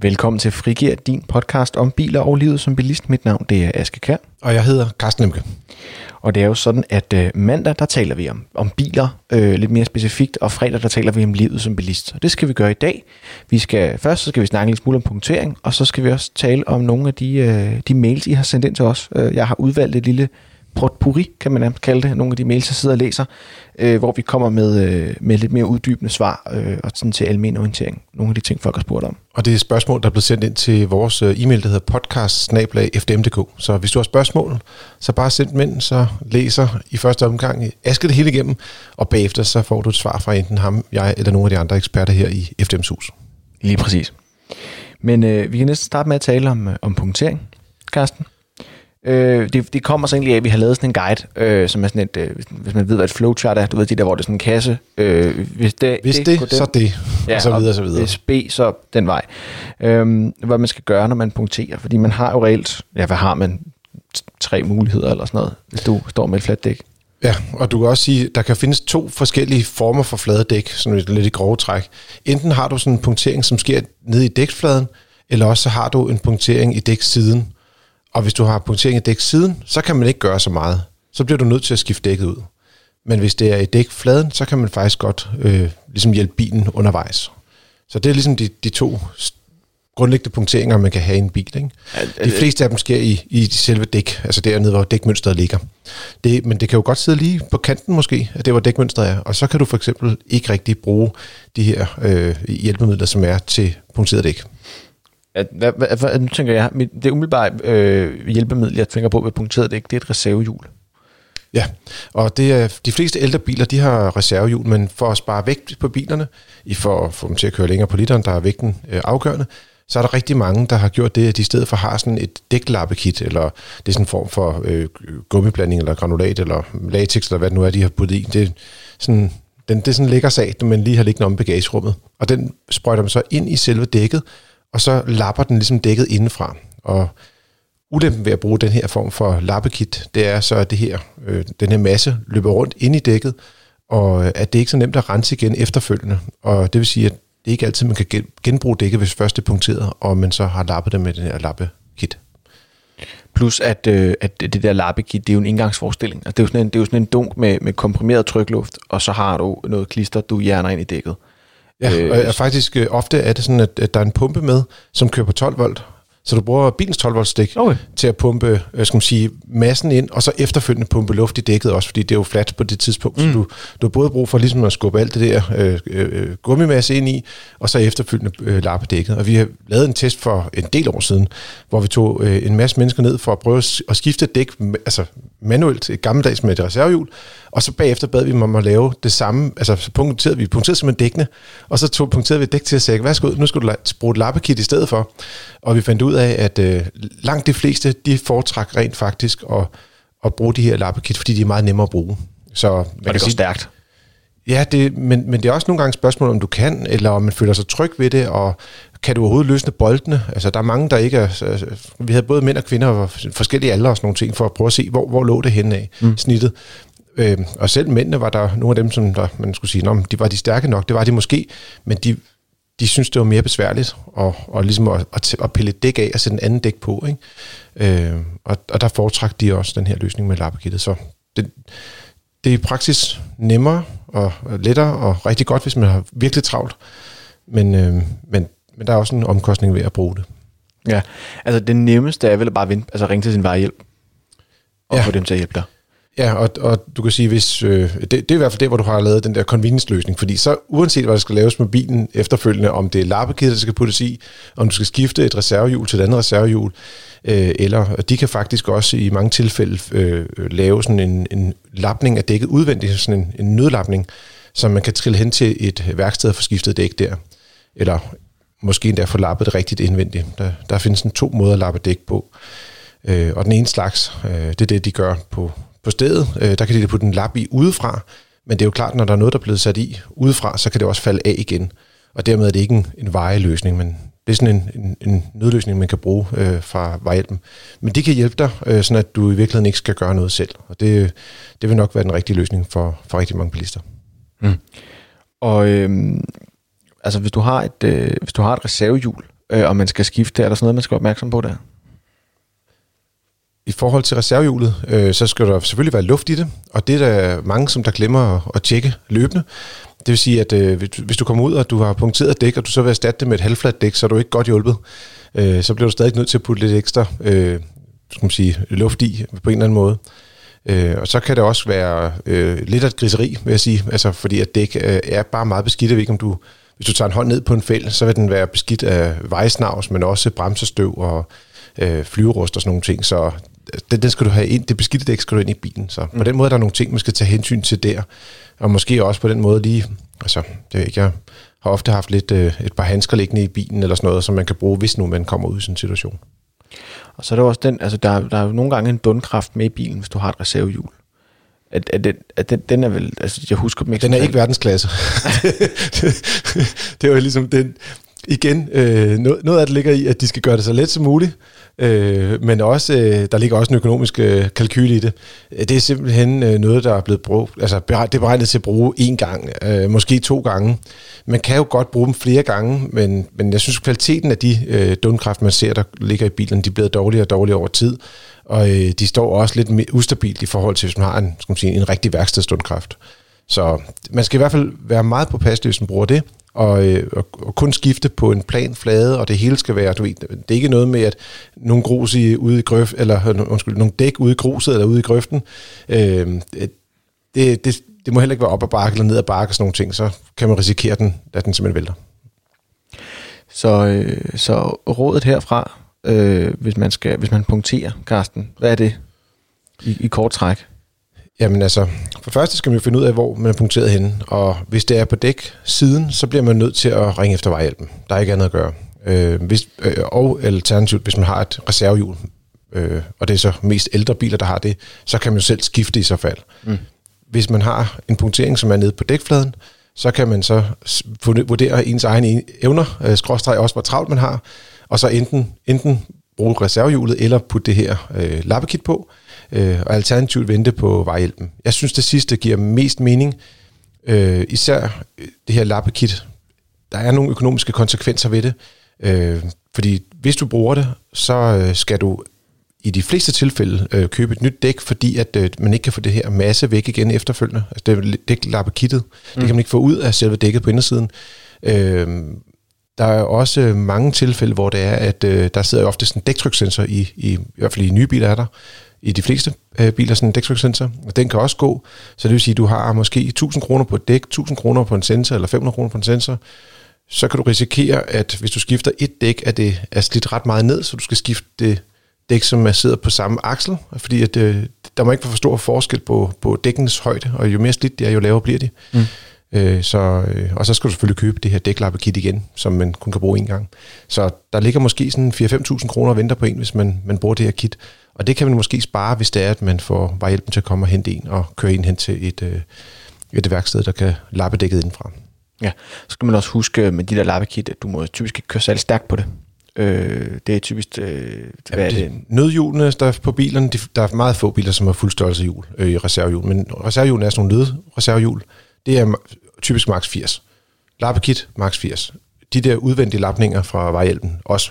Velkommen til Frigir, din podcast om biler og livet som bilist. Mit navn det er Aske Kær. Og jeg hedder Carsten Emke. Og det er jo sådan, at mandag der taler vi om biler lidt mere specifikt, og fredag der taler vi om livet som bilist. Og det skal vi gøre i dag. Først skal vi snakke lidt smule om punktering, og så skal vi også tale om nogle af de mails, I har sendt ind til os. Jeg har udvalgt et lille potpourri, kan man nærmest kalde det, nogle af de mails, jeg sidder og læser, hvor vi kommer med lidt mere uddybende svar og sådan til almen orientering. Nogle af de ting, folk har spurgt om. Og det er spørgsmål, der er blevet sendt ind til vores e-mail, der hedder podcast-snabel@them.dk. Så hvis du har spørgsmål, så bare send dem ind, så læser i første omgang Aske det hele igennem, og bagefter så får du et svar fra enten ham, jeg eller nogle af de andre eksperter her i FDM's hus. Lige præcis. Men vi kan næsten starte med at tale om punktering, Carsten. Det kommer så egentlig af, at vi har lavet sådan en guide, som er sådan et, hvis man ved, hvad et flowchart er, du ved det der, hvor det er sådan en kasse. Hvis det, så det, ja, og så videre, og så videre. Hvis B, så den vej. Hvad man skal gøre, når man punkterer, fordi man har jo reelt, ja, hvad har man? 3 muligheder eller sådan noget, hvis du står med et fladt dæk. Ja, og du kan også sige, der kan findes 2 forskellige former for flade dæk, sådan lidt i grove træk. Enten har du sådan en punktering, som sker nede i dæksfladen, eller også så har du en punktering i dæksiden. Og hvis du har punktering i dæksiden, så kan man ikke gøre så meget. Så bliver du nødt til at skifte dækket ud. Men hvis det er i dækfladen, så kan man faktisk godt ligesom hjælpe bilen undervejs. Så det er ligesom de 2 grundlæggende punkteringer, man kan have i en bil, ikke? De fleste af dem sker i selve dæk, altså dernede, hvor dækmønstret ligger. Men det kan jo godt sidde lige på kanten måske, at det hvor dækmønstret er. Og så kan du for eksempel ikke rigtig bruge de her hjælpemidler, som er til punkteret dæk. Nu tænker jeg, det umiddelbare hjælpemiddel, jeg tænker på ved punkteret dæk, det er et reservehjul. Ja, og det er, de fleste ældre biler, de har reservehjul, men for at spare vægt på bilerne, for at få dem til at køre længere på literen, der er vægten afgørende, så er der rigtig mange, der har gjort det, at de i stedet for har sådan et dæklappekit, eller det er sådan en form for gummiblanding, eller granulat, eller latex, eller hvad det nu er, de har puttet i. Det er sådan en lækker sag, man lige har liggende om bagagerummet. Og den sprøjter man så ind i selve dækket, og så lapper den ligesom dækket indefra. Og ulempen ved at bruge den her form for lappekit, det er så, at den her masse løber rundt ind i dækket, og at det ikke er så nemt at rense igen efterfølgende. Og det vil sige, at det ikke altid man kan genbruge dækket, hvis først det punkterer, og man så har lappet det med den her lappekit. Plus at det der lappekit, det er jo en indgangsforestilling. Altså, det er jo sådan en dunk med komprimeret trykluft, og så har du noget klister, du hjerner ind i dækket. Ja, og faktisk ofte er det sådan, at der er en pumpe med, som kører på 12 volt. Så du bruger bilens 12 volt stik til at pumpe, skal man sige, massen ind, og så efterfølgende pumpe luft i dækket også, fordi det er jo fladt på det tidspunkt. Så du har både brug for ligesom at skubbe alt det der gummimasse ind i, og så efterfølgende lappe dækket. Og vi har lavet en test for en del år siden, hvor vi tog en masse mennesker ned for at prøve at skifte dæk, altså manuelt, et gammeldags med et reservehjul, og så bagefter bad vi dem om at lave det samme, altså så punkterede simpelthen dækkene, og så punkterede vi dæk til at sige, værsgo, nu skulle du bruge et lappekit i stedet for, og vi fandt ud af, at langt de fleste, de foretrækker rent faktisk at bruge de her lappekit, fordi de er meget nemmere at bruge. Så, og det går stærkt. Ja, men det er også nogle gange spørgsmål, om du kan, eller om man føler sig tryg ved det, og kan du overhovedet løsne boldene? Altså, der er mange, der ikke er... Vi havde både mænd og kvinder og forskellige aldre og sådan nogle ting, for at prøve at se, hvor lå det henne af snittet. Og selv mændene var der nogle af dem, som man skulle sige, de var de stærke nok, det var de måske, men de synes, det var mere besværligt og ligesom at pille et dæk af og sætte en anden dæk på, ikke? Og der foretrak de også den her løsning med lappekittet. Så det er i praksis nemmere og lettere og rigtig godt, hvis man har virkelig travlt. Men der er også en omkostning ved at bruge det. Ja, altså det nemmeste er vel at bare ringe til sin vejhjælp og få dem til at hjælpe dig. Ja, og du kan sige, hvis det er i hvert fald der, hvor du har lavet den der convenience-løsning, fordi så uanset hvad der skal laves med bilen efterfølgende, om det er lappekit, der skal puttes i, om du skal skifte et reservehjul til et andet reservehjul, eller de kan faktisk også i mange tilfælde lave sådan en lapning af dækket udvendigt, sådan en nødlapning, som man kan trille hen til et værksted og få skiftet dæk der, eller måske endda få lappet det rigtigt indvendigt. Der findes sådan 2 måder at lappe dæk på, og den ene slags, det er det, de gør på stedet, der kan de putte en lap i udefra, men det er jo klart, når der er noget, der er blevet sat i udefra, så kan det også falde af igen. Og dermed er det ikke en vejeløsning, men det er sådan en nødløsning, man kan bruge fra vejhjælpen. Men det kan hjælpe dig, sådan at du i virkeligheden ikke skal gøre noget selv. Og det vil nok være den rigtige løsning for rigtig mange bilister. Og altså, hvis du har et reservehjul, og man skal skifte, er der sådan noget, man skal være opmærksom på der? I forhold til reservehjulet, så skal der selvfølgelig være luft i det, og det er der mange, som der glemmer at tjekke løbende. Det vil sige, at hvis du kommer ud, og du har punkteret dæk, og du så vil erstatte det med et halvfladt dæk, så er du ikke godt hjulpet. Så bliver du stadig nødt til at putte lidt ekstra luft i på en eller anden måde. Og så kan det også være lidt af et griseri, vil jeg sige, altså, fordi at dæk er bare meget beskidt. Jeg ved ikke, om du, hvis du tager en hånd ned på en fæld, så vil den være beskidt af vejsnavs, men også bremsestøv og flyverust og sådan nogle ting. Så den skal du have ind, det beskidte dæk skal du ind i bilen. Så på den måde er der nogle ting, man skal tage hensyn til der. Og måske også på den måde lige, altså det ved ikke, jeg har ofte haft lidt et par handsker liggende i bilen eller sådan noget, som man kan bruge, hvis nu man kommer ud i sådan en situation. Og så er der også den, altså der er jo nogle gange en bundkraft med i bilen, hvis du har et reservehjul. Den er vel, altså jeg husker dem ikke. Den er ikke verdensklasse. Det er jo ligesom den, igen, noget af det ligger i, at de skal gøre det så let som muligt. Men også, der ligger også en økonomisk kalkyle i det. Det er simpelthen noget, der er blevet brugt. Altså, det er beregnet til at bruge én gang, måske 2 gange. Man kan jo godt bruge dem flere gange, men jeg synes, kvaliteten af de dundkraft, man ser, der ligger i bilen, de bliver dårligere og dårligere over tid. Og de står også lidt mere ustabilt i forhold til, hvis man har en, skal man sige, en rigtig værkstedsdundkraft. Så man skal i hvert fald være meget påpasselig, hvis man bruger det. Og kun skifte på en plan flade, og det hele skal være, du ved, det er ikke noget med, at nogle grus ude i grøften, eller nogle dæk ude i gruset, eller ude i grøften, det må heller ikke være op ad bakke, eller ned ad bakke, sådan nogle ting, så kan man risikere at den simpelthen vælter. Så rådet herfra, hvis man punkterer, Carsten, hvad er det i kort træk? Jamen altså, for første skal man jo finde ud af, hvor man er punkteret henne, og hvis det er på dæksiden, så bliver man nødt til at ringe efter vejhjælpen. Der er ikke andet at gøre. Og alternativt, hvis man har et reservehjul, og det er så mest ældre biler, der har det, så kan man jo selv skifte i så fald. Mm. Hvis man har en punktering, som er nede på dækfladen, så kan man så vurdere ens egne evner, skråstreg også, hvor travlt man har, og så enten bruge reservehjulet, eller putte det her lappekit på, og alternativt vente på vejhjælpen. Jeg synes, det sidste giver mest mening. Især det her lappekit. Der er nogle økonomiske konsekvenser ved det. Fordi hvis du bruger det, så skal du i de fleste tilfælde købe et nyt dæk, fordi at man ikke kan få det her masse væk igen efterfølgende. Altså det dæklappekittet. Det kan man ikke få ud af selve dækket på indersiden. Der er også mange tilfælde, hvor det er, at der sidder jo ofte sådan en dæktrykssensor, i hvert fald i nye biler er der, i de fleste biler sådan en dæktryksensor, og den kan også gå, så det vil sige, at du har måske 1000 kroner på et dæk, 1000 kroner på en sensor, eller 500 kroner på en sensor, så kan du risikere, at hvis du skifter et dæk, at det er slidt ret meget ned, så du skal skifte det dæk, som er sidder på samme aksel, fordi at, der må ikke være for stor forskel på dækkenes højde, og jo mere slidt det er, jo lavere bliver de. Mm. Og så skal du selvfølgelig købe det her dæklappekit igen, som man kun kan bruge en gang. Så der ligger måske sådan 4-5.000 kroner og venter på en, hvis man bruger det her kit. Og det kan man måske spare, hvis det er, at man får vejhjælpen til at komme og hente en og køre en hen til et værksted, der kan lappe dækket indenfra. Ja, så skal man også huske med de der lappekit, at du må typisk ikke køre særlig stærkt på det. Det er typisk... Nødhjulene der på bilerne, der er meget få biler, som har fuld størrelse hjul i reservehjul, men reservehjulene er sådan nogle nødreservehjul. Det er typisk max 80. Lappekit, max 80. De der udvendige lapninger fra vejhjælpen også.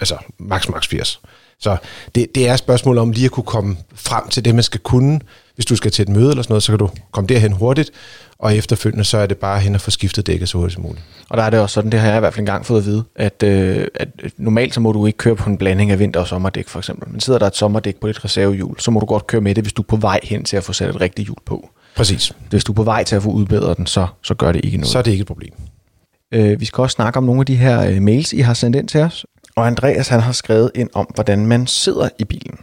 Altså max 80. Så det er et spørgsmål om lige at kunne komme frem til det, man skal kunne. Hvis du skal til et møde eller sådan noget, så kan du komme derhen hurtigt, og efterfølgende så er det bare hen at få skiftet dækket så hurtigt som muligt. Og der er det også sådan, det har jeg i hvert fald engang fået at vide, at normalt så må du ikke køre på en blanding af vinter- og sommerdæk for eksempel. Men sidder der et sommerdæk på dit reservehjul, så må du godt køre med det, hvis du er på vej hen til at få sat et rigtigt hjul på. Præcis. Hvis du er på vej til at få udbedret den, så gør det ikke noget. Så er det ikke et problem. Vi skal også snakke om nogle af de her mails, I har sendt ind til os. Og Andreas, han har skrevet ind om, hvordan man sidder i bilen.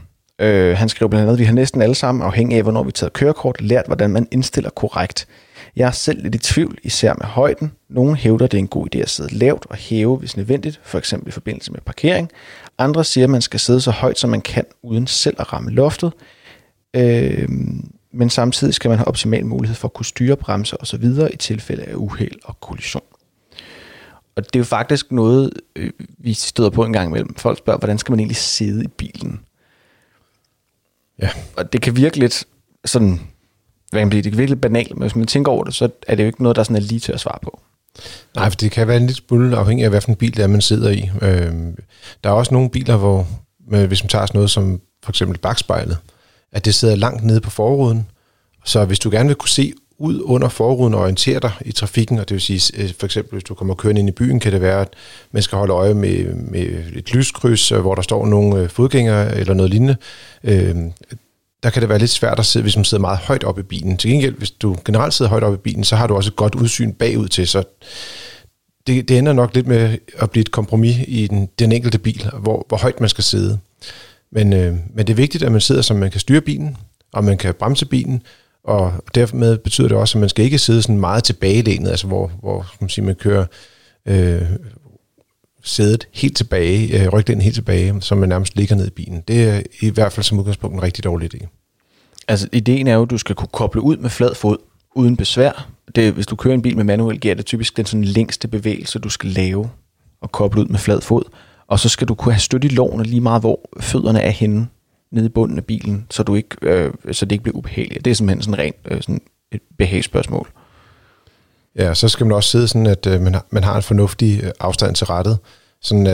Han skrev blandt andet, vi har næsten alle sammen, afhængig af, hvornår vi tager kørekort, lært, hvordan man indstiller korrekt. Jeg er selv lidt i tvivl, især med højden. Nogle hævder, det er en god idé at sidde lavt og hæve, hvis nødvendigt, for eksempel i forbindelse med parkering. Andre siger, at man skal sidde så højt, som man kan, uden selv at ramme loftet. Men samtidig skal man have optimal mulighed for at kunne styre, bremse osv. i tilfælde af uheld og kollision. Og det er jo faktisk noget, vi støder på en gang imellem. Folk spørger, hvordan skal man egentlig sidde i bilen? Ja. Og det kan virke lidt sådan, det kan virke lidt banalt, men hvis man tænker over det, så er det jo ikke noget, der sådan er lige til at svare på. Nej, for det kan være en lille smule afhængig af, hvad for en bil det er, man sidder i. Der er også nogle biler, hvor hvis man tager sådan noget som for eksempel bakspejlet, at det sidder langt nede på forruden. Så hvis du gerne vil kunne se ud under forruden og orientere dig i trafikken, og det vil sige, for eksempel hvis du kommer kørende ind i byen, kan det være, at man skal holde øje med et lyskryds, hvor der står nogle fodgængere eller noget lignende. Der kan det være lidt svært at sidde, hvis man sidder meget højt op i bilen. Til gengæld, hvis du generelt sidder højt op i bilen, så har du også et godt udsyn bagud til, så det ender nok lidt med at blive et kompromis i den enkelte bil, hvor højt man skal sidde. Men det er vigtigt, at man sidder, så man kan styre bilen, og man kan bremse bilen, og dermed betyder det også, at man skal ikke sidde sådan meget tilbagelænet, altså hvor skal man sige, man kører sædet helt tilbage, ryglænden helt tilbage, så man nærmest ligger ned i bilen. Det er i hvert fald som udgangspunkt en rigtig dårlig idé. Altså ideen er jo, at du skal kunne koble ud med flad fod uden besvær. Hvis du kører en bil med manuel gear, det er typisk den sådan længste bevægelse, du skal lave og koble ud med flad fod. Og så skal du kunne have støtte i lårene lige meget, hvor fødderne er henne, nede i bunden af bilen, så du ikke, så det ikke bliver ubehageligt. Det er simpelthen sådan rent sådan et behagsspørgsmål. Ja, så skal man også sidde sådan, at man har en fornuftig afstand til rattet, sådan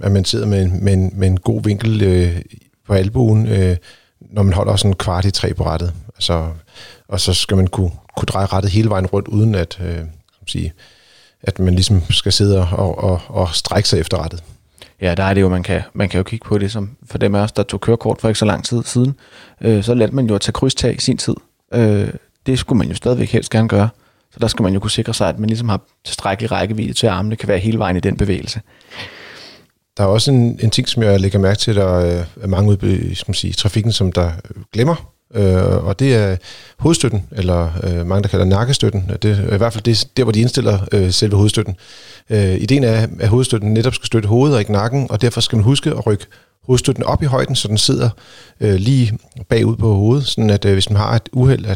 at man sidder med en god vinkel på albuen, når man holder sådan en kvart i træ på rattet. Altså, og så skal man kunne dreje rattet hele vejen rundt, uden at man ligesom skal sidde og strække sig efter rattet. Ja, der er det jo, man kan jo kigge på det, som for dem af os, der tog kørekort for ikke så lang tid siden, så lærte man jo at tage krydstag i sin tid. Det skulle man jo stadigvæk helst gerne gøre. Så der skal man jo kunne sikre sig, at man ligesom har tilstrækkelig rækkevidde til, at armene kan være hele vejen i den bevægelse. Der er også en ting, som jeg lægger mærke til, der er mange ude i trafikken, som der glemmer, og det er hovedstøtten, eller mange, der kalder nakkestøtten. Det er i hvert fald det, der, hvor de indstiller selve hovedstøtten. Ideen er, at hovedstøtten netop skal støtte hovedet og ikke nakken, og derfor skal man huske at rykke hovedstøtten op i højden, så den sidder lige bagud på hovedet, sådan at hvis man har et uheld,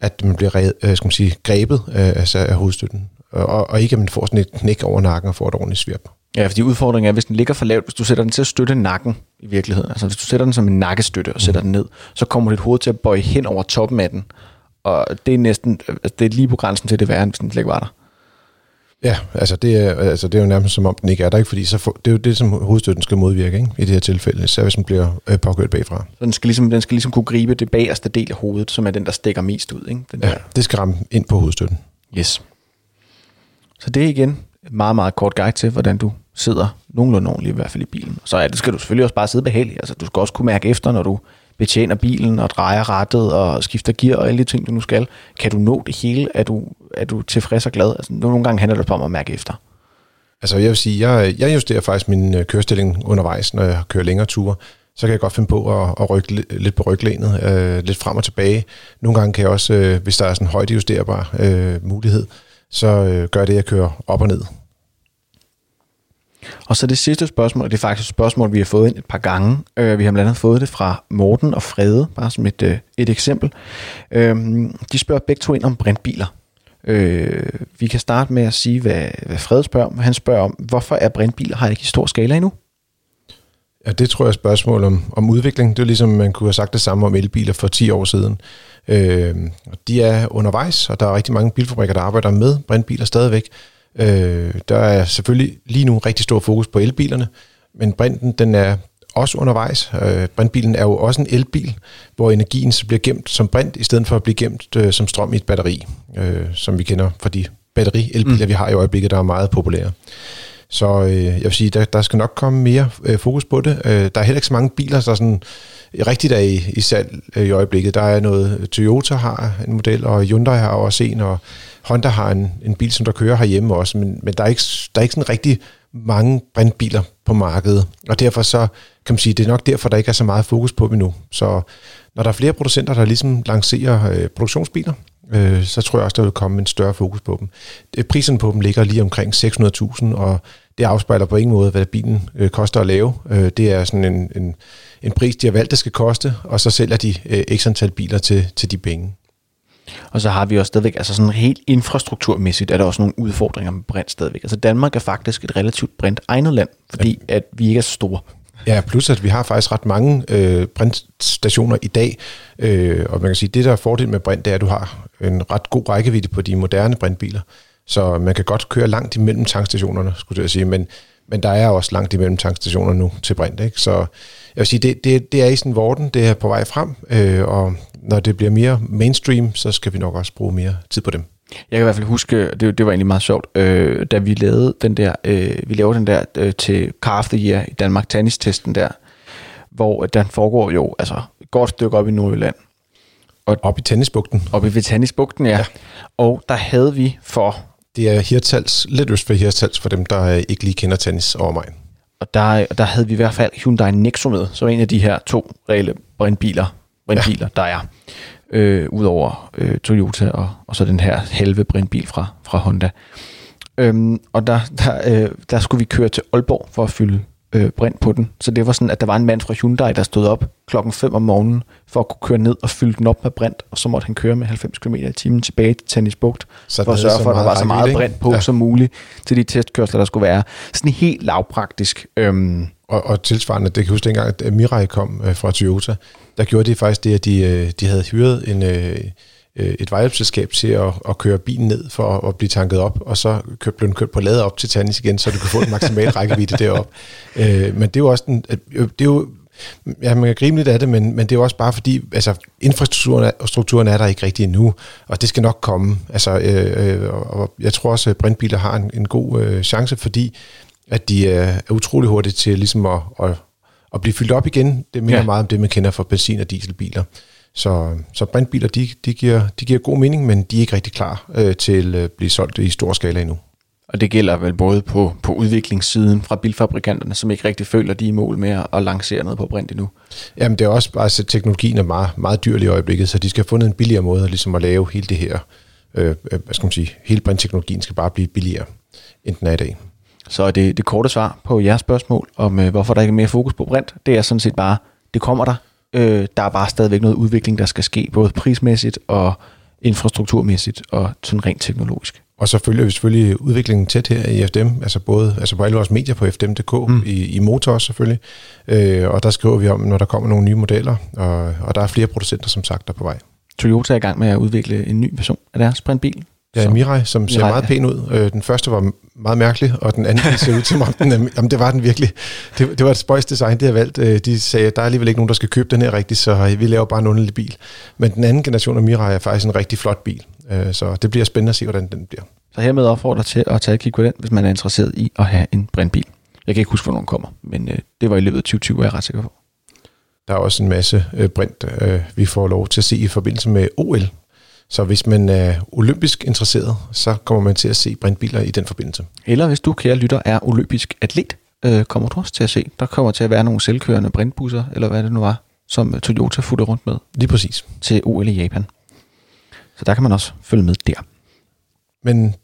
at man bliver grebet altså af hovedstøtten, og ikke at man får sådan et knæk over nakken og får et ordentligt svirp. Ja, fordi udfordringen er, hvis den ligger for lavt, hvis du sætter den til at støtte nakken i virkeligheden, altså hvis du sætter den som en nakkestøtte og sætter den ned, så kommer dit hoved til at bøje hen over toppen af den, og det er næsten, det er lige på grænsen til det værre, hvis den slet ikke var der. Ja, altså det er jo nærmest som om den ikke er der, ikke? Fordi så det er jo det, som hovedstøtten skal modvirke, ikke? I det her tilfælde, så hvis den bliver påkørt bagfra. Så den skal ligesom kunne gribe det bagerste del af hovedet, som er den, der stikker mest ud, ikke? Den der. Det skal ramme ind på hovedstøtten. Yes. Så det er igen et meget, meget kort guide til, hvordan du sidder nogenlunde ordentligt, i hvert fald i bilen. Så ja, det skal du selvfølgelig også bare sidde behageligt. Altså du skal også kunne mærke efter, når du betjener bilen og drejer rattet og skifter gear og alle de ting, du nu skal. Kan du nå det hele? Er du tilfreds og glad? Altså, nogle gange handler det bare om at mærke efter. Altså jeg vil sige, jeg justerer faktisk min kørestilling undervejs, når jeg kører længere ture. Så kan jeg godt finde på at rykke lidt på ryglænet, lidt frem og tilbage. Nogle gange kan jeg også, hvis der er sådan en højdejusterbar mulighed, så gør det, at jeg kører op og ned. Og så det sidste spørgsmål, det er faktisk et spørgsmål, vi har fået ind et par gange. Vi har blandt andet fået det fra Morten og Frede, bare som et eksempel. De spørger begge to ind om brintbiler. Vi kan starte med at sige, hvad Frede spørger om. Han spørger om, hvorfor er brintbiler her ikke i stor skala endnu? Ja, det tror jeg er et spørgsmål om udvikling. Det er ligesom, man kunne have sagt det samme om elbiler for 10 år siden. De er undervejs, og der er rigtig mange bilfabrikker, der arbejder med brintbiler stadigvæk. Der er selvfølgelig lige nu rigtig stor fokus på elbilerne, men brinten, den er også undervejs. Brintbilen er jo også en elbil, hvor energien så bliver gemt som brint, i stedet for at blive gemt som strøm i et batteri, som vi kender fra de batteri-elbiler, vi har i øjeblikket, der er meget populære. Så jeg vil sige, der skal nok komme mere fokus på det. Der er heller ikke så mange biler, der sådan rigtigt er i salg i øjeblikket. Der er noget, Toyota har en model, og Hyundai har også en, og Honda har en bil, som der kører herhjemme også, men der er ikke sådan rigtig mange brintbiler på markedet. Og derfor så, kan man sige, det er nok derfor, der ikke er så meget fokus på dem nu. Så når der er flere producenter, der ligesom lancerer produktionsbiler, så tror jeg også, der vil komme en større fokus på dem. Prisen på dem ligger lige omkring 600.000, og det afspejler på ingen måde, hvad bilen koster at lave. Det er sådan en pris, de har valgt, det skal koste, og så sælger de x antal biler til de penge. Og så har vi også stadigvæk, altså sådan helt infrastrukturmæssigt, er der også nogle udfordringer med brint stadigvæk. Altså Danmark er faktisk et relativt brint-egnet land, fordi at vi ikke er så store. Ja, plus at vi har faktisk ret mange brintstationer i dag, og man kan sige, at det der er fordel med brint, det er, at du har en ret god rækkevidde på de moderne brintbiler. Så man kan godt køre langt imellem tankstationerne, skulle jeg sige, men der er også langt imellem tankstationer nu til brint, ikke? Så jeg vil sige, det er i sådan vorten, det er på vej frem, og når det bliver mere mainstream, så skal vi nok også bruge mere tid på dem. Jeg kan i hvert fald huske, det var egentlig meget sjovt, da vi lavede den der til Car of the Year i Danmark, Tannis-testen der, hvor den foregår jo altså et godt stykke op i Nordjylland. Op i Tannisbugten. Op i Tannisbugten, ja. Og der havde vi for... Det er Hirtsals, lidt øst for Hirtsals, for dem, der ikke lige kender Tannis over mig. Og der havde vi i hvert fald Hyundai Nexo med, som en af de her to reelle brintbiler, der er. Udover Toyota og så den her halve brintbil fra Honda. Og der skulle vi køre til Aalborg for at fylde brint på den. Så det var sådan, at der var en mand fra Hyundai, der stod op 5:00 om morgenen for at kunne køre ned og fylde den op med brint, og så måtte han køre med 90 km/t tilbage til Tannisbugt, for at sørge for, at der var så meget brint på som muligt til de testkørsler, der skulle være. Sådan helt lavpraktisk. Og tilsvarende, det kan jeg huske dengang, at Mirai kom fra Toyota, der gjorde det faktisk det, at de havde hyret et vejhjælpsselskab til at køre bilen ned for at blive tanket op, og så blev den kørt på lade op til Tannis igen, så du kan få den maksimale rækkevidde deroppe. Men det er jo også man kan grine lidt af det, men det er jo også bare fordi, altså infrastrukturen er der ikke rigtig endnu, og det skal nok komme. Altså, og jeg tror også, at brintbiler har en god chance, fordi at de er utrolig hurtige til ligesom at blive fyldt op igen. Det minder meget om det, man kender fra benzin- og dieselbiler. Så brintbiler, de giver god mening, men de er ikke rigtig klar til at blive solgt i stor skala endnu. Og det gælder vel både på udviklingssiden fra bilfabrikanterne, som ikke rigtig føler, de er i mål med at lancere noget på brint endnu. Jamen det er også bare, at teknologien er meget, meget dyr i øjeblikket, så de skal have fundet en billigere måde ligesom at lave hele det her. Hvad skal man sige? Hele brintteknologien skal bare blive billigere, end den er i dag. Så er det korte svar på jeres spørgsmål om, hvorfor der ikke er mere fokus på brint. Det er sådan set bare, det kommer der. Der er bare stadigvæk noget udvikling, der skal ske, både prismæssigt og infrastrukturmæssigt og sådan rent teknologisk. Og så følger vi selvfølgelig udviklingen tæt her i FDM, altså både på alle vores medier på FDM.dk, i Motors selvfølgelig, og der skriver vi om, når der kommer nogle nye modeller, og der er flere producenter, som sagt, der er på vej. Toyota er i gang med at udvikle en ny version af deres brintbil. Ja, Mirai, som ser meget pæn ud. Den første var meget mærkelig, og den anden ser ud til mig. Jamen, det var den virkelig. Det var et spøjs design, det har valgt. De sagde, der er alligevel ikke nogen, der skal købe den her rigtigt, så vi laver bare en underlig bil. Men den anden generation af Mirai er faktisk en rigtig flot bil. Så det bliver spændende at se, hvordan den bliver. Så hermed opfordrer til at tage et kig på den, hvis man er interesseret i at have en brintbil. Jeg kan ikke huske, hvornår den kommer, men det var i løbet af 2020, jeg er ret sikker på. Der er også en masse brint, vi får lov til at se i forbindelse med OL. Så hvis man er olympisk interesseret, så kommer man til at se brintbiler i den forbindelse. Eller hvis du, kære lytter, er olympisk atlet, kommer du også til at se. Der kommer til at være nogle selvkørende brintbusser, eller hvad det nu var, som Toyota futter rundt med. Lige præcis. Til OL i Japan. Så der kan man også følge med der. Men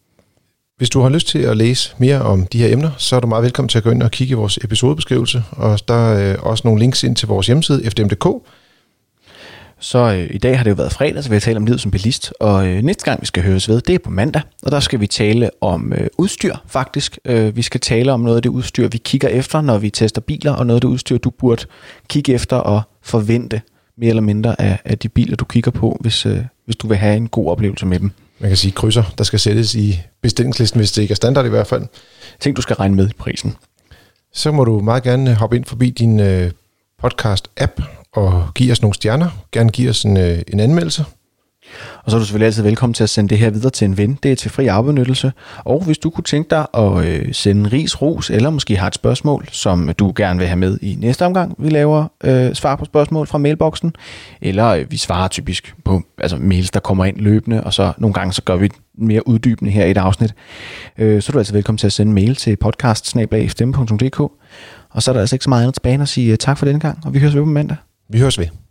hvis du har lyst til at læse mere om de her emner, så er du meget velkommen til at gå ind og kigge i vores episodebeskrivelse. Og der er også nogle links ind til vores hjemmeside, fdm.dk. Så i dag har det jo været fredag, så vi har talt om livet som bilist, og næste gang vi skal høres ved, det er på mandag, og der skal vi tale om udstyr faktisk. Vi skal tale om noget af det udstyr, vi kigger efter, når vi tester biler, og noget af det udstyr, du burde kigge efter og forvente mere eller mindre af de biler, du kigger på, hvis du vil have en god oplevelse med dem. Man kan sige krydser, der skal sættes i bestillingslisten, hvis det ikke er standard i hvert fald. Ting, du skal regne med i prisen. Så må du meget gerne hoppe ind forbi din podcast-app, og give os nogle stjerner, gerne give os en anmeldelse. Og så er du selvfølgelig altid velkommen til at sende det her videre til en ven. Det er til fri afbenyttelse. Og hvis du kunne tænke dig at sende ris, ros, eller måske har et spørgsmål, som du gerne vil have med i næste omgang, vi laver svar på spørgsmål fra mailboksen, eller vi svarer typisk på mails, der kommer ind løbende, og så nogle gange så gør vi mere uddybende her i et afsnit. Så er du altid velkommen til at sende mail til podcast-snabel@them.dk. Og så er der altså ikke så meget andet tilbage at sige tak for denne gang, og vi høres ved på mandag. Vi høres ved.